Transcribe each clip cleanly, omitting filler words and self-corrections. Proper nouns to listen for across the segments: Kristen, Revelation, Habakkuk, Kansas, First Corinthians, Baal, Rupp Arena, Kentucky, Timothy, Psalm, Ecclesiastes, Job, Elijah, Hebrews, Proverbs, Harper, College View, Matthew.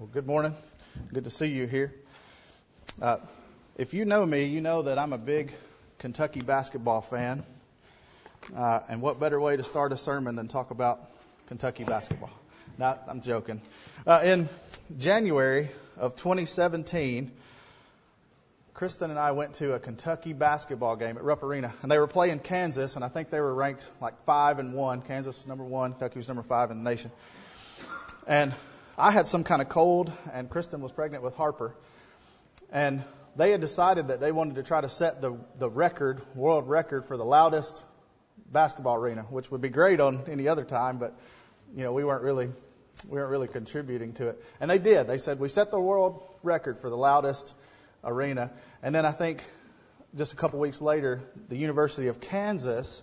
Well, good morning. Good to see you here. If you know me, you know that I'm a big Kentucky basketball fan. And what better way to start a sermon than talk about Kentucky basketball? No, I'm joking. In January of 2017, Kristen and I went to a Kentucky basketball game at Rupp Arena, and they were playing Kansas, and I think they were ranked like 5-1. Kansas was number 1, Kentucky was number 5 in the nation. And I had some kind of cold, and Kristen was pregnant with Harper, and they had decided that they wanted to try to set the world record for the loudest basketball arena, which would be great on any other time, but you know, we weren't really contributing to it. And they did. They said, we set the world record for the loudest arena. And then I think just a couple weeks later, the University of Kansas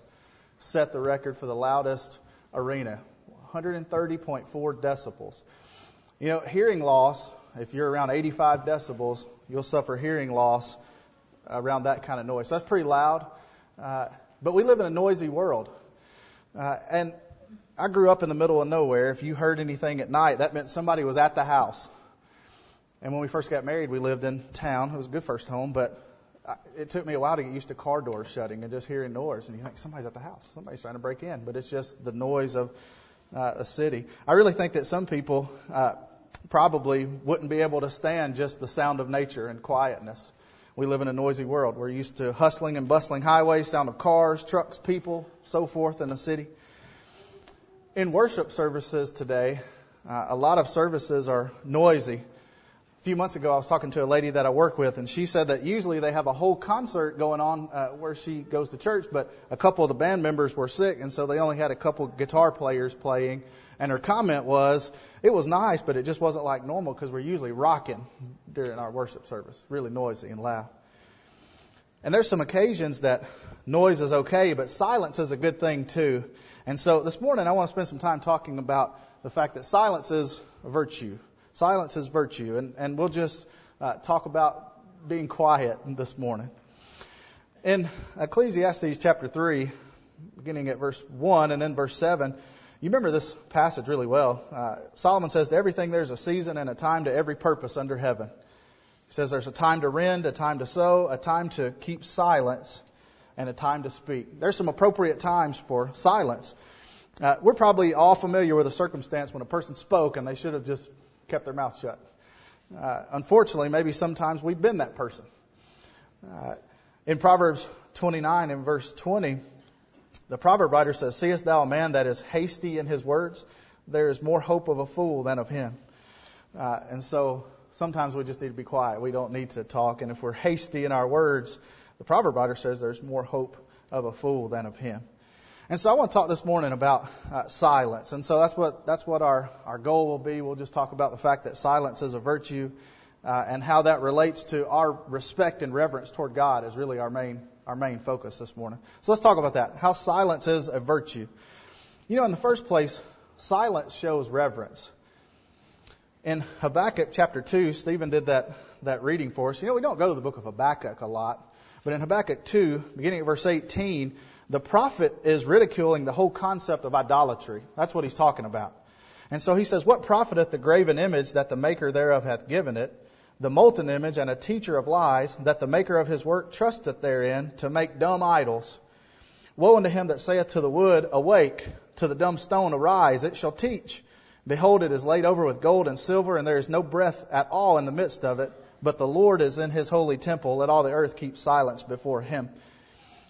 set the record for the loudest arena, 130.4 decibels. You know, hearing loss, if you're around 85 decibels, you'll suffer hearing loss around that kind of noise. So that's pretty loud. But we live in a noisy world. And I grew up in the middle of nowhere. If you heard anything at night, that meant somebody was at the house. And when we first got married, we lived in town. It was a good first home, but it took me a while to get used to car doors shutting and just hearing noise. And you think, somebody's at the house. Somebody's trying to break in. But it's just the noise of a city. I really think that some people probably wouldn't be able to stand just the sound of nature and quietness. We live in a noisy world. We're used to hustling and bustling highways, sound of cars, trucks, people, so forth in the city. In worship services today, a lot of services are noisy. A few months ago, I was talking to a lady that I work with, and she said that usually they have a whole concert going on where she goes to church, but a couple of the band members were sick, and so they only had a couple guitar players playing. And her comment was, it was nice, but it just wasn't like normal because we're usually rocking during our worship service, really noisy and loud. And there's some occasions that noise is okay, but silence is a good thing too. And so this morning I want to spend some time talking about the fact that silence is a virtue. Silence is virtue. And we'll just talk about being quiet this morning. In Ecclesiastes chapter 3, beginning at verse 1 and then verse 7, you remember this passage really well. Solomon says, to everything there's a season and a time to every purpose under heaven. He says there's a time to rend, a time to sow, a time to keep silence, and a time to speak. There's some appropriate times for silence. We're probably all familiar with a circumstance when a person spoke and they should have just kept their mouth shut. Unfortunately, maybe sometimes we've been that person. In Proverbs 29 and verse 20, the proverb writer says, seest thou a man that is hasty in his words? There is more hope of a fool than of him. And so sometimes we just need to be quiet. We don't need to talk. And if we're hasty in our words, the proverb writer says there's more hope of a fool than of him. And so I want to talk this morning about silence. And so that's what our goal will be. We'll just talk about the fact that silence is a virtue and how that relates to our respect and reverence toward God is really our main focus this morning. So let's talk about that, how silence is a virtue. You know, in the first place, silence shows reverence. In Habakkuk chapter 2, Stephen did that reading for us. You know, we don't go to the book of Habakkuk a lot, but in Habakkuk 2, beginning at verse 18, the prophet is ridiculing the whole concept of idolatry. That's what he's talking about. And so he says, what profiteth the graven image that the maker thereof hath given it? The molten image and a teacher of lies, that the maker of his work trusteth therein to make dumb idols. Woe unto him that saith to the wood, awake, to the dumb stone, arise, it shall teach. Behold, it is laid over with gold and silver, and there is no breath at all in the midst of it. But the Lord is in his holy temple, let all the earth keep silence before him.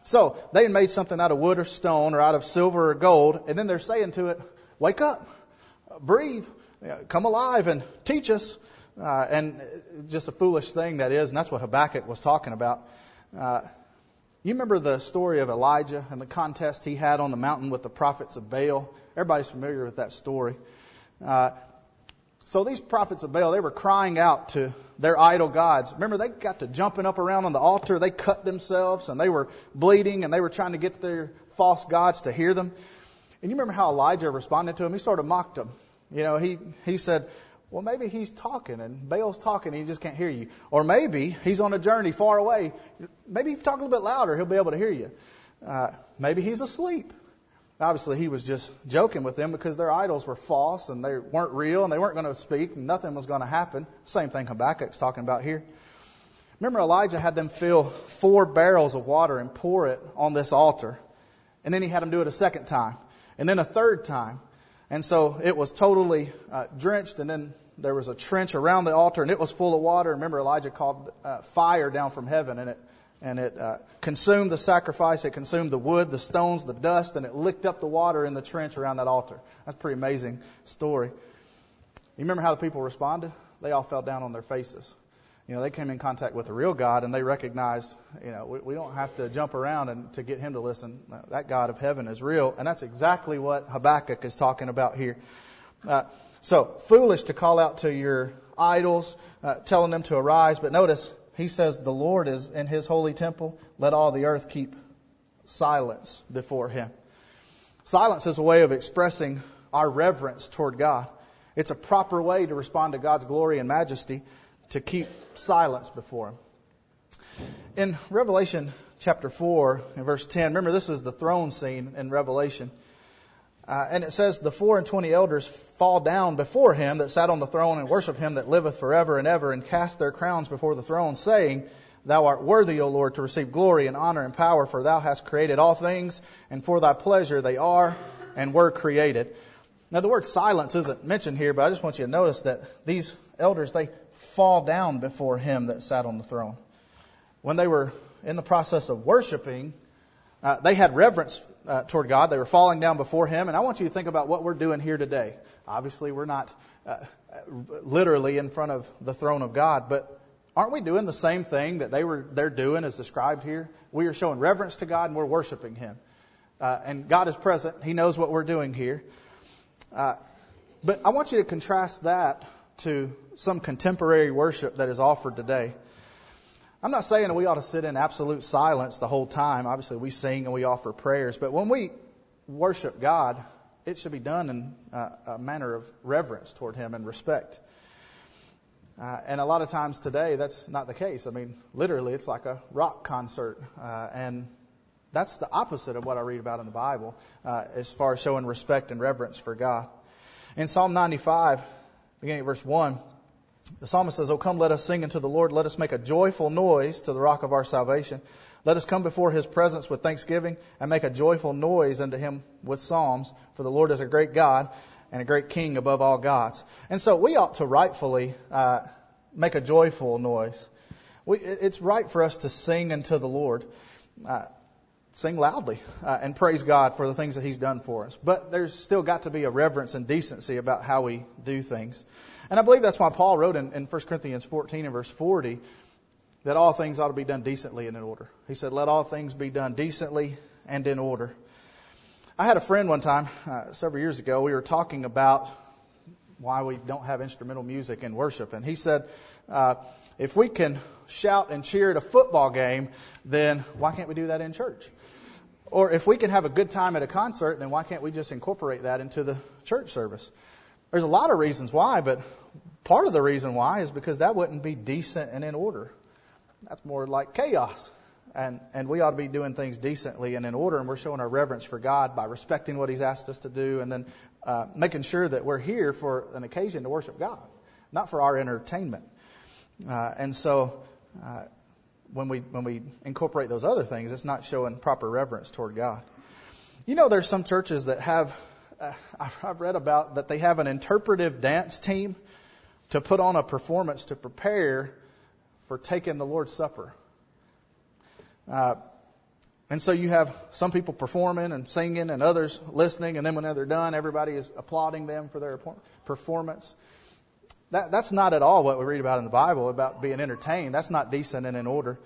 So they had made something out of wood or stone or out of silver or gold, and then they're saying to it, wake up, breathe, come alive and teach us. And just a foolish thing that is, and that's what Habakkuk was talking about. You remember the story of Elijah and the contest he had on the mountain with the prophets of Baal? Everybody's familiar with that story. So these prophets of Baal, they were crying out to their idol gods. Remember, they got to jumping up around on the altar. They cut themselves, and they were bleeding, and they were trying to get their false gods to hear them. And you remember how Elijah responded to him? He sort of mocked them. You know, he said, well, maybe he's talking and Baal's talking and he just can't hear you. Or maybe he's on a journey far away. Maybe if you talk a little bit louder, he'll be able to hear you. Maybe he's asleep. Obviously, he was just joking with them because their idols were false and they weren't real and they weren't going to speak and nothing was going to happen. Same thing Habakkuk's talking about here. Remember, Elijah had them fill 4 barrels of water and pour it on this altar. And then he had them do it a second time and then a third time. And so it was totally drenched, and then there was a trench around the altar and it was full of water. Remember, Elijah called fire down from heaven, and it consumed the sacrifice, it consumed the wood, the stones, the dust, and it licked up the water in the trench around that altar. That's a pretty amazing story. You remember how the people responded? They all fell down on their faces. You know, they came in contact with the real God, and they recognized, you know, we don't have to jump around and to get him to listen. That God of heaven is real, and that's exactly what Habakkuk is talking about here. So, foolish to call out to your idols, telling them to arise, but notice, he says, the Lord is in his holy temple. Let all the earth keep silence before him. Silence is a way of expressing our reverence toward God. It's a proper way to respond to God's glory and majesty, to keep silence before him. In Revelation chapter 4 and verse 10, remember this is the throne scene in Revelation. And it says, the 24 elders fall down before him that sat on the throne and worship him that liveth forever and ever, and cast their crowns before the throne, saying, Thou art worthy, O Lord, to receive glory and honor and power, for thou hast created all things, and for thy pleasure they are and were created. Now, the word silence isn't mentioned here, but I just want you to notice that these elders, they fall down before him that sat on the throne. When they were in the process of worshiping, they had reverence toward God. They were falling down before him. And I want you to think about what we're doing here today. Obviously, we're not literally in front of the throne of God, but aren't we doing the same thing that they're doing as described here? We are showing reverence to God and we're worshiping him. And God is present. He knows what we're doing here. But I want you to contrast that to some contemporary worship that is offered today. I'm not saying that we ought to sit in absolute silence the whole time. Obviously, we sing and we offer prayers. But when we worship God, it should be done in a manner of reverence toward him and respect. And a lot of times today, that's not the case. I mean, literally, it's like a rock concert. And that's the opposite of what I read about in the Bible as far as showing respect and reverence for God. In Psalm 95, beginning at verse 1, the psalmist says, O come, let us sing unto the Lord. Let us make a joyful noise to the rock of our salvation. Let us come before his presence with thanksgiving and make a joyful noise unto him with psalms. For the Lord is a great God and a great king above all gods. And so we ought to rightfully make a joyful noise. It's right for us to sing unto the Lord. Sing loudly and praise God for the things that he's done for us. But there's still got to be a reverence and decency about how we do things. And I believe that's why Paul wrote in First Corinthians 14 and verse 40 that all things ought to be done decently and in order. He said, let all things be done decently and in order. I had a friend one time, several years ago, we were talking about why we don't have instrumental music in worship. And he said, if we can shout and cheer at a football game, then why can't we do that in church? Or if we can have a good time at a concert, then why can't we just incorporate that into the church service? There's a lot of reasons why, but part of the reason why is because that wouldn't be decent and in order. That's more like chaos. And we ought to be doing things decently and in order, and we're showing our reverence for God by respecting what he's asked us to do, and then making sure that we're here for an occasion to worship God, not for our entertainment. And so when we incorporate those other things, it's not showing proper reverence toward God. You know, there's some churches that have, I've read about, that they have an interpretive dance team to put on a performance to prepare for taking the Lord's Supper. And so you have some people performing and singing and others listening, and then when they're done, everybody is applauding them for their performance. That's not at all what we read about in the Bible, about being entertained. That's not decent and in order.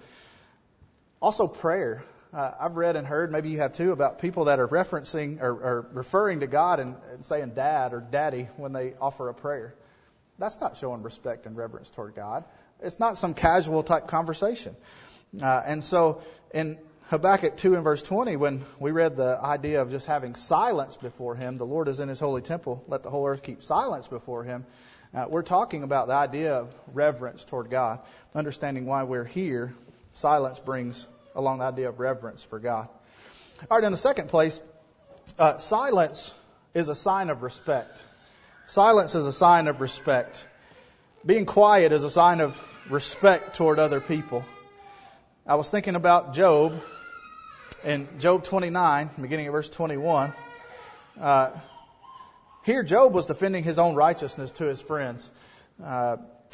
Also, prayer. I've read and heard, maybe you have too, about people that are referencing or referring to God and saying dad or daddy when they offer a prayer. That's not showing respect and reverence toward God. It's not some casual type conversation. And so in Habakkuk 2 and verse 20, when we read the idea of just having silence before him, the Lord is in his holy temple, let the whole earth keep silence before him. We're talking about the idea of reverence toward God, understanding why we're here. Silence brings along the idea of reverence for God. All right, in the second place, Silence is a sign of respect. Silence is a sign of respect. Being quiet is a sign of respect toward other people. I was thinking about Job in Job 29, beginning at verse 21. Here Job was defending his own righteousness to his friends.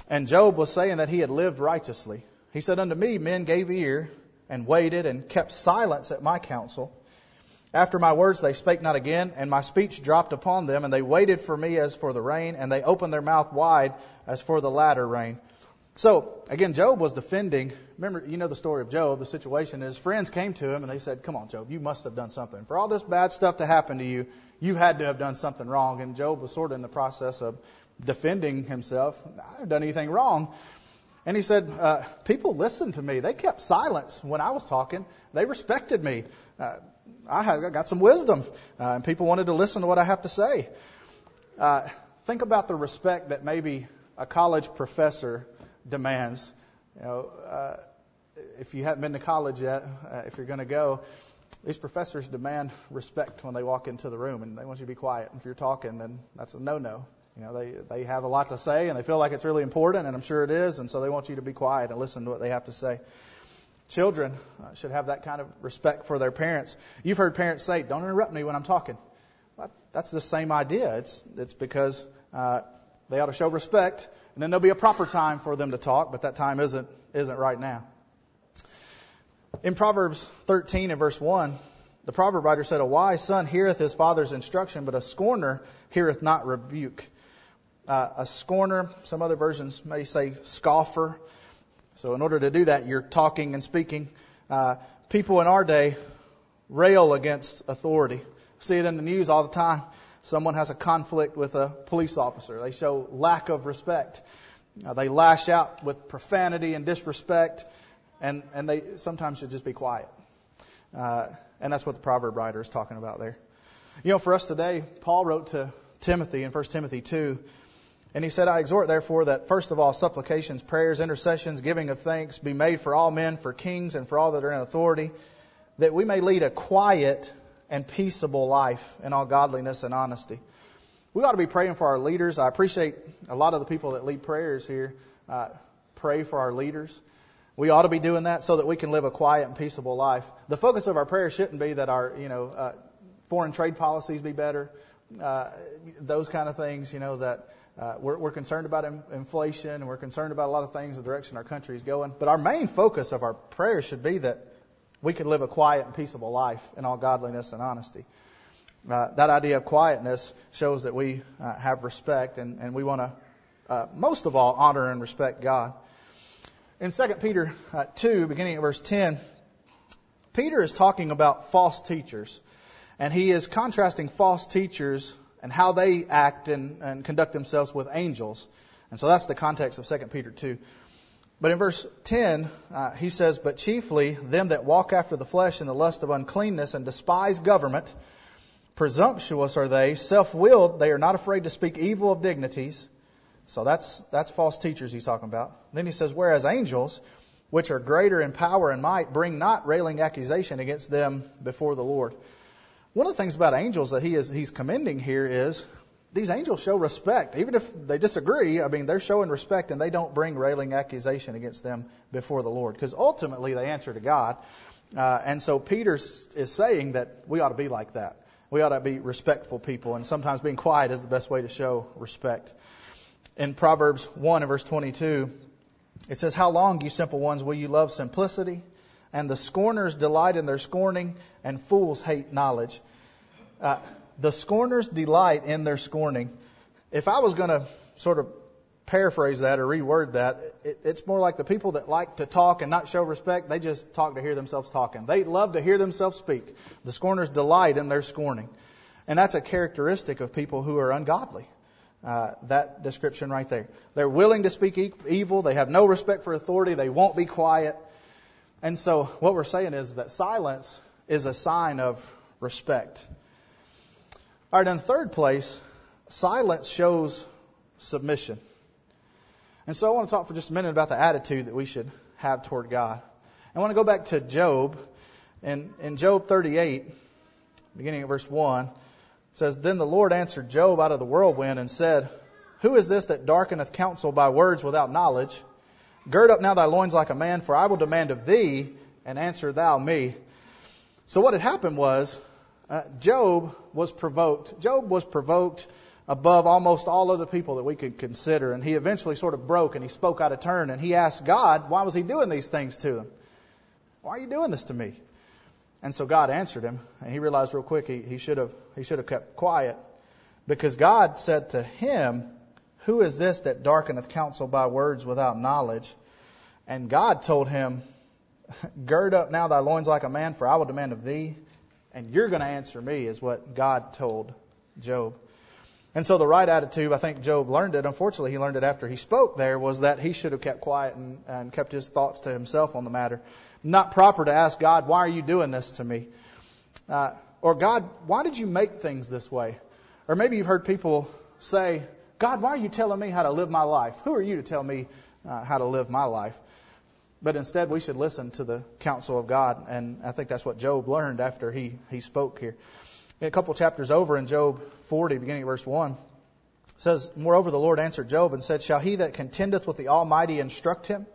And Job was saying that he had lived righteously. He said, "Unto me men gave ear and waited and kept silence at my counsel. After my words they spake not again, and my speech dropped upon them, and they waited for me as for the rain, and they opened their mouth wide as for the latter rain." So, again, Job was defending. Remember, you know the story of Job. The situation is, friends came to him and they said, "Come on, Job, you must have done something. For all this bad stuff to happen to you, you had to have done something wrong." And Job was sort of in the process of defending himself. "I haven't done anything wrong." And he said, "People listened to me. They kept silence when I was talking. They respected me. I got some wisdom, and people wanted to listen to what I have to say." Think about the respect that maybe a college professor demands. You know, if you haven't been to college yet, if you're going to go, these professors demand respect when they walk into the room, and they want you to be quiet. And if you're talking, then that's a no-no. You know, they have a lot to say, and they feel like it's really important, and I'm sure it is, and so they want you to be quiet and listen to what they have to say. Children should have that kind of respect for their parents. You've heard parents say, "Don't interrupt me when I'm talking." Well, that's the same idea. It's because they ought to show respect, and then there'll be a proper time for them to talk, but that time isn't right now. In Proverbs 13 and verse 1, the proverb writer said, "A wise son heareth his father's instruction, but a scorner heareth not rebuke." A scorner, some other versions may say scoffer. So in order to do that, you're talking and speaking. People in our day rail against authority. See it in the news all the time. Someone has a conflict with a police officer. They show lack of respect. They lash out with profanity and disrespect. And they sometimes should just be quiet. And that's what the proverb writer is talking about there. You know, for us today, Paul wrote to Timothy in 1 Timothy 2. And he said, "I exhort, therefore, that first of all supplications, prayers, intercessions, giving of thanks be made for all men, for kings, and for all that are in authority, that we may lead a quiet and peaceable life in all godliness and honesty." We ought to be praying for our leaders. I appreciate a lot of the people that lead prayers here pray for our leaders. We ought to be doing that so that we can live a quiet and peaceable life. The focus of our prayer shouldn't be that our foreign trade policies be better, those kind of things, that... We're concerned about inflation, and we're concerned about a lot of things, the direction our country is going. But our main focus of our prayer should be that we can live a quiet and peaceable life in all godliness and honesty. That idea of quietness shows that we have respect, and we want to, most of all, honor and respect God. In 2 Peter 2, beginning at verse 10, Peter is talking about false teachers, and he is contrasting false teachers and how they act and conduct themselves with angels. And so that's the context of 2 Peter 2. But in verse 10, he says, "But chiefly them that walk after the flesh in the lust of uncleanness and despise government, presumptuous are they, self-willed, they are not afraid to speak evil of dignities." So that's false teachers he's talking about. And then he says, "Whereas angels, which are greater in power and might, bring not railing accusation against them before the Lord." One of the things about angels that he's commending here is these angels show respect. Even if they disagree, they're showing respect, and they don't bring railing accusation against them before the Lord, because ultimately they answer to God. And so Peter is saying that we ought to be like that. We ought to be respectful people, and sometimes being quiet is the best way to show respect. In Proverbs 1 and verse 22, it says, "How long, you simple ones, will you love simplicity? And the scorners delight in their scorning, and fools hate knowledge." The scorners delight in their scorning. If I was going to sort of paraphrase that or reword that, it's more like the people that like to talk and not show respect, they just talk to hear themselves talking. They love to hear themselves speak. The scorners delight in their scorning. And that's a characteristic of people who are ungodly. That description right there. They're willing to speak evil. They have no respect for authority. They won't be quiet. And so what we're saying is that silence is a sign of respect. All right, in third place, silence shows submission. And so I want to talk for just a minute about the attitude that we should have toward God. I want to go back to Job. And in Job 38, beginning at verse 1, it says, Then the Lord answered Job out of the whirlwind and said, Who is this that darkeneth counsel by words without knowledge? Gird up now thy loins like a man, for I will demand of thee, and answer thou me. So what had happened was, Job was provoked. Job was provoked above almost all other people that we could consider. And he eventually sort of broke and he spoke out of turn. And he asked God, why was he doing these things to him? Why are you doing this to me? And so God answered him. And he realized real quick he should have kept quiet. Because God said to him, Who is this that darkeneth counsel by words without knowledge? And God told him, Gird up now thy loins like a man, for I will demand of thee, and you're going to answer me, is what God told Job. And so the right attitude, I think Job learned it. Unfortunately, he learned it after he spoke there, was that he should have kept quiet and kept his thoughts to himself on the matter. Not proper to ask God, why are you doing this to me? Or God, why did you make things this way? Or maybe you've heard people say, God, why are you telling me how to live my life? Who are you to tell me how to live my life? But instead, we should listen to the counsel of God. And I think that's what Job learned after he spoke here. A couple chapters over in Job 40, beginning at verse 1, it says, Moreover, the Lord answered Job and said, Shall he that contendeth with the Almighty instruct him?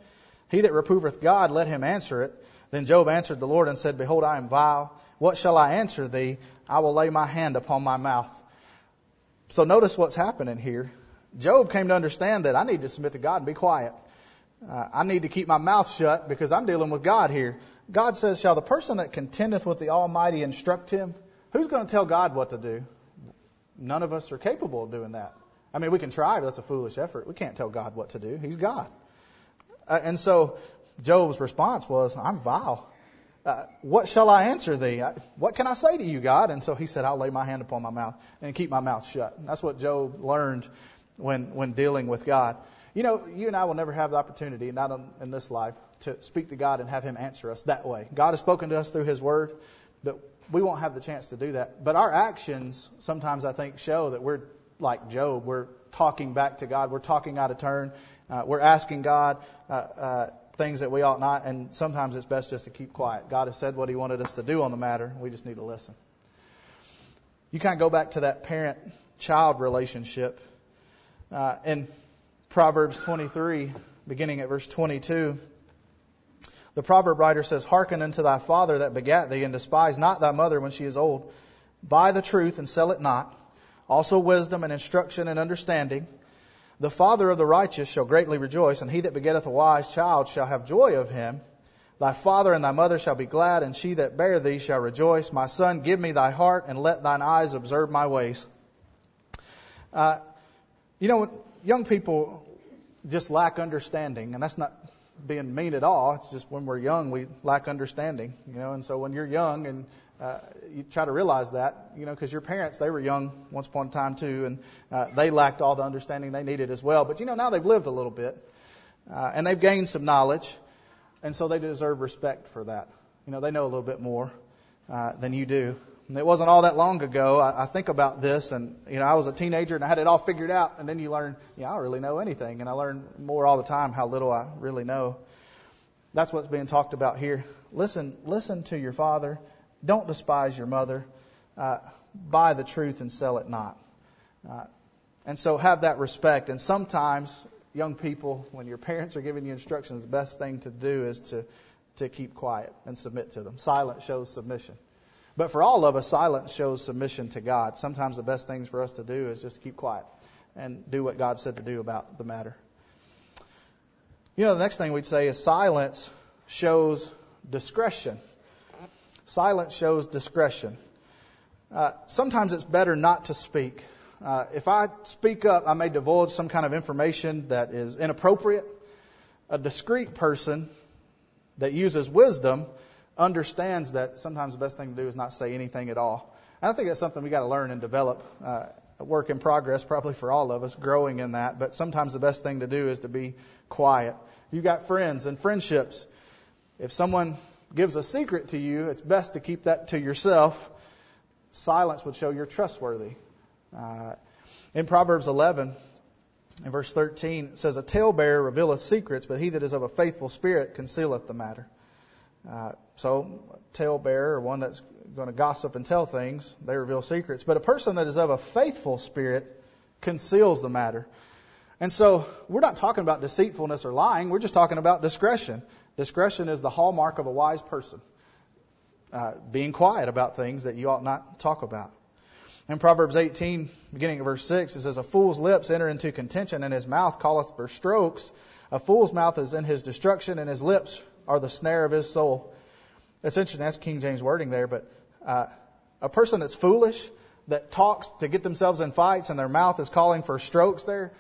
He that reproveth God, let him answer it. Then Job answered the Lord and said, Behold, I am vile. What shall I answer thee? I will lay my hand upon my mouth. So notice what's happening here. Job came to understand that I need to submit to God and be quiet. I need to keep my mouth shut because I'm dealing with God here. God says, Shall the person that contendeth with the Almighty instruct him? Who's going to tell God what to do? None of us are capable of doing that. I mean, we can try, but that's a foolish effort. We can't tell God what to do. He's God. And so Job's response was, I'm vile. What shall I answer thee? What can I say to you, God? And so he said, I'll lay my hand upon my mouth and keep my mouth shut. And that's what Job learned when dealing with God. You know, you and I will never have the opportunity, not in this life, to speak to God and have him answer us that way. God has spoken to us through his word, but we won't have the chance to do that. But our actions sometimes, I think, show that we're like Job. We're talking back to God. We're talking out of turn. We're asking God things that we ought not. And sometimes it's best just to keep quiet. God has said what he wanted us to do on the matter. We just need to listen. You kind of go back to that parent-child relationship. And Proverbs 23, beginning at verse 22, the proverb writer says, Hearken unto thy father that begat thee, and despise not thy mother when she is old. Buy the truth, and sell it not, also wisdom and instruction and understanding. The father of the righteous shall greatly rejoice, and he that begetteth a wise child shall have joy of him. Thy father and thy mother shall be glad, and she that bare thee shall rejoice. My son, give me thy heart, and let thine eyes observe my ways. You know, young people just lack understanding, and that's not being mean at all. It's just when we're young, we lack understanding, you know, and so when you're young and you try to realize that, you know, because your parents, they were young once upon a time too, and they lacked all the understanding they needed as well. But, you know, now they've lived a little bit and they've gained some knowledge, and so they deserve respect for that. You know, they know a little bit more than you do. And it wasn't all that long ago. I think about this, and, you know, I was a teenager and I had it all figured out. And then you learn, yeah, I don't really know anything. And I learn more all the time how little I really know. That's what's being talked about here. Listen to your father. Don't despise your mother. Buy the truth and sell it not. And so have that respect. And sometimes, young people, when your parents are giving you instructions, the best thing to do is to keep quiet and submit to them. Silence shows submission. But for all of us, silence shows submission to God. Sometimes the best things for us to do is just keep quiet and do what God said to do about the matter. You know, the next thing we'd say is silence shows discretion. Silence shows discretion. Sometimes it's better not to speak. If I speak up, I may divulge some kind of information that is inappropriate. A discreet person that uses wisdom understands that sometimes the best thing to do is not say anything at all. And I think that's something we got to learn and develop. A work in progress probably for all of us, growing in that. But sometimes the best thing to do is to be quiet. You've got friends and friendships. If someone gives a secret to you, it's best to keep that to yourself. Silence would show you're trustworthy. In Proverbs 11, in verse 13, it says, A talebearer revealeth secrets, but he that is of a faithful spirit concealeth the matter. So a talebearer, or one that's going to gossip and tell things, they reveal secrets. But a person that is of a faithful spirit conceals the matter. And so we're not talking about deceitfulness or lying. We're just talking about discretion. Discretion is the hallmark of a wise person. Being quiet about things that you ought not talk about. In Proverbs 18, beginning of verse 6, it says, "A fool's lips enter into contention, and his mouth calleth for strokes. A fool's mouth is in his destruction, and his lips are the snare of his soul." That's interesting. That's King James wording there. But a person that's foolish, that talks to get themselves in fights, and their mouth is calling for strokes there.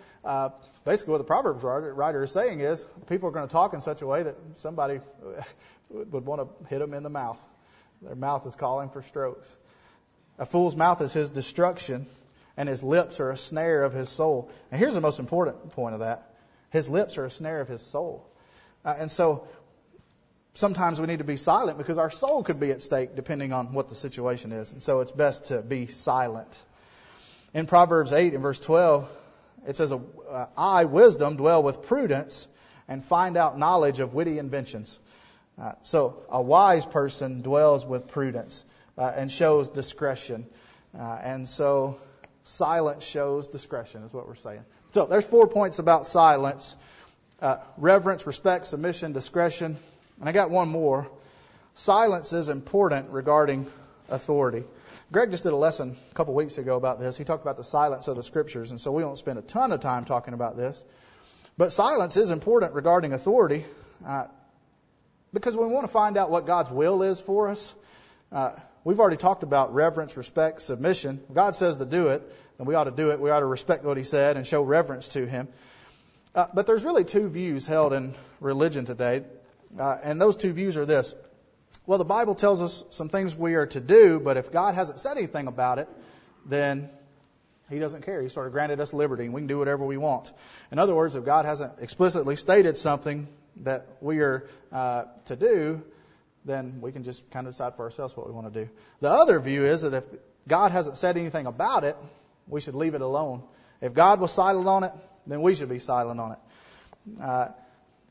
Basically what the Proverbs writer is saying is people are going to talk in such a way that somebody would want to hit them in the mouth. Their mouth is calling for strokes. A fool's mouth is his destruction, and his lips are a snare of his soul. And here's the most important point of that. His lips are a snare of his soul. And so sometimes we need to be silent because our soul could be at stake depending on what the situation is. And so it's best to be silent. In Proverbs 8 and verse 12, it says, "I, wisdom, dwell with prudence and find out knowledge of witty inventions." So a wise person dwells with prudence and shows discretion. And so silence shows discretion is what we're saying. So there's 4 points about silence. Reverence, respect, submission, discretion. And I got one more. Silence is important regarding authority. Greg just did a lesson a couple weeks ago about this. He talked about the silence of the Scriptures. And so we won't spend a ton of time talking about this. But silence is important regarding authority. Because we want to find out what God's will is for us. We've already talked about reverence, respect, submission. If God says to do it, then we ought to do it. We ought to respect what He said and show reverence to Him. But there's really two views held in religion today. And those two views are this. Well, the Bible tells us some things we are to do, but if God hasn't said anything about it, then He doesn't care. He sort of granted us liberty, and we can do whatever we want. In other words, if God hasn't explicitly stated something that we are to do, then we can just kind of decide for ourselves what we want to do. The other view is that if God hasn't said anything about it, we should leave it alone. If God was silent on it, then we should be silent on it.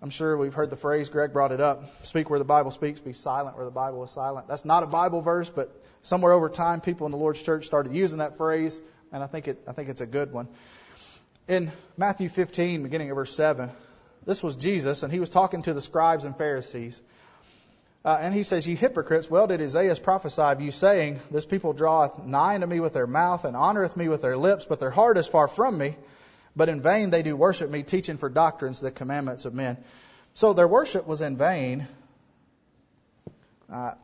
I'm sure we've heard the phrase, Greg brought it up, "Speak where the Bible speaks, be silent where the Bible is silent." That's not a Bible verse, but somewhere over time, people in the Lord's church started using that phrase, and I think it's a good one. In Matthew 15, beginning of verse 7, this was Jesus, and He was talking to the scribes and Pharisees. And He says, "Ye hypocrites, well did Isaiah prophesy of you, saying, This people draweth nigh unto me with their mouth, and honoreth me with their lips, but their heart is far from me. But in vain they do worship me, teaching for doctrines the commandments of men." So their worship was in vain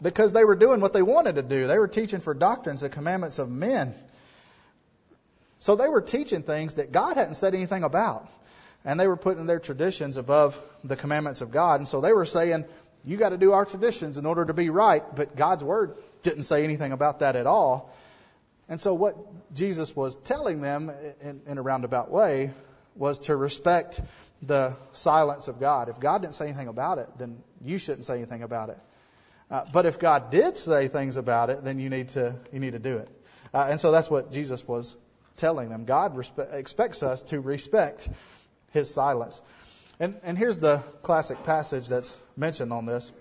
because they were doing what they wanted to do. They were teaching for doctrines the commandments of men. So they were teaching things that God hadn't said anything about. And they were putting their traditions above the commandments of God. And so they were saying, you got to do our traditions in order to be right. But God's word didn't say anything about that at all. And so what Jesus was telling them in a roundabout way was to respect the silence of God. If God didn't say anything about it, then you shouldn't say anything about it. But if God did say things about it, then you need to do it. And so that's what Jesus was telling them. God expects us to respect His silence. And here's the classic passage that's mentioned on this.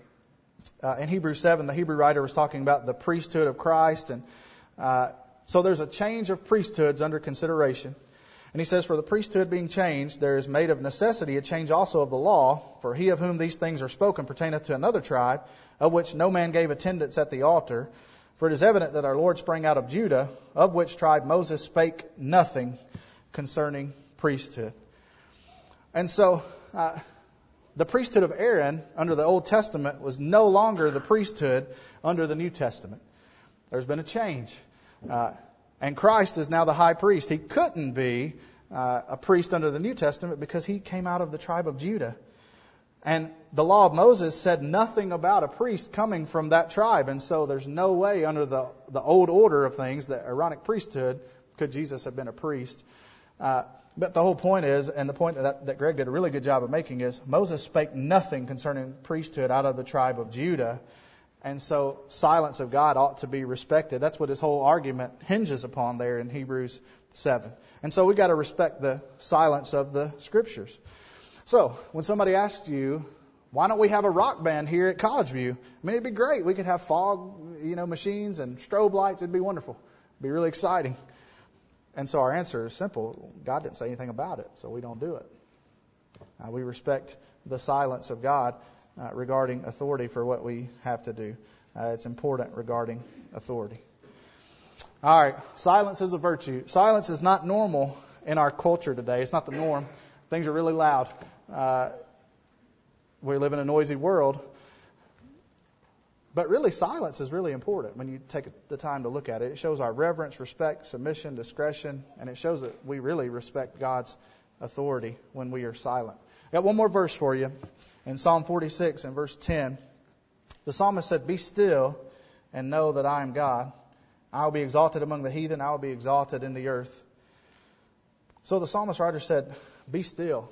In Hebrews 7, the Hebrew writer was talking about the priesthood of Christ. And so there's a change of priesthoods under consideration. And he says, "For the priesthood being changed, there is made of necessity a change also of the law. For he of whom these things are spoken pertaineth to another tribe, of which no man gave attendance at the altar. For it is evident that our Lord sprang out of Judah, of which tribe Moses spake nothing concerning priesthood." And so the priesthood of Aaron under the Old Testament was no longer the priesthood under the New Testament. There's been a change. And Christ is now the high priest. He couldn't be a priest under the New Testament because he came out of the tribe of Judah. And the law of Moses said nothing about a priest coming from that tribe. And so there's no way under the old order of things, the Aaronic priesthood, could Jesus have been a priest. But the whole point is, and the point that Greg did a really good job of making is, Moses spake nothing concerning priesthood out of the tribe of Judah. And so silence of God ought to be respected. That's what his whole argument hinges upon there in Hebrews 7. And so we got to respect the silence of the Scriptures. So when somebody asks you, Why don't we have a rock band here at College View? I mean, it'd be great. We could have fog, machines and strobe lights. It'd be wonderful. It'd be really exciting. And so our answer is simple. God didn't say anything about it, so we don't do it. We respect the silence of God regarding authority for what we have to do. It's important regarding authority. All right, silence is a virtue. Silence is not normal in our culture today. It's not the norm. Things are really loud. We live in a noisy world. But really, silence is really important when you take the time to look at it. It shows our reverence, respect, submission, discretion, and it shows that we really respect God's authority when we are silent. I got one more verse for you. In Psalm 46 and verse 10, the psalmist said, "Be still and know that I am God. I will be exalted among the heathen. I will be exalted in the earth." So the psalmist writer said, be still.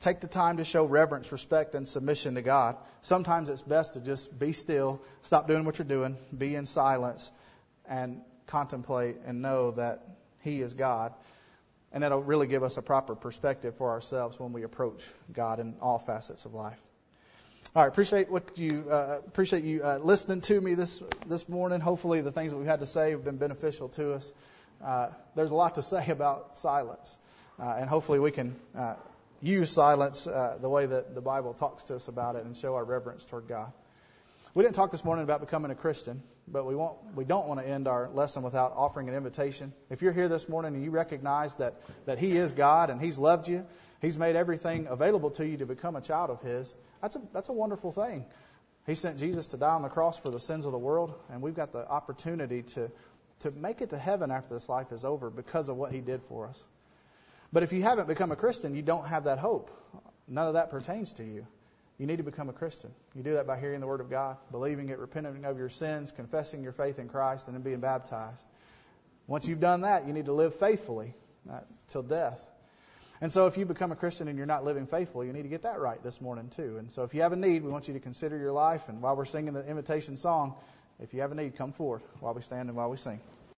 Take the time to show reverence, respect, and submission to God. Sometimes it's best to just be still, stop doing what you're doing, be in silence, and contemplate and know that He is God. And that'll really give us a proper perspective for ourselves when we approach God in all facets of life. All right, appreciate you listening to me this morning. Hopefully, the things that we've had to say have been beneficial to us. There's a lot to say about silence, and hopefully we can use silence the way that the Bible talks to us about it and show our reverence toward God. We didn't talk this morning about becoming a Christian, but we don't want to end our lesson without offering an invitation. If you're here this morning and you recognize that He is God and He's loved you, He's made everything available to you to become a child of His, that's a wonderful thing. He sent Jesus to die on the cross for the sins of the world, and we've got the opportunity to make it to heaven after this life is over because of what He did for us. But if you haven't become a Christian, you don't have that hope. None of that pertains to you. You need to become a Christian. You do that by hearing the Word of God, believing it, repenting of your sins, confessing your faith in Christ, and then being baptized. Once you've done that, you need to live faithfully till death. And so if you become a Christian and you're not living faithfully, you need to get that right this morning too. And so if you have a need, we want you to consider your life. And while we're singing the invitation song, if you have a need, come forward while we stand and while we sing.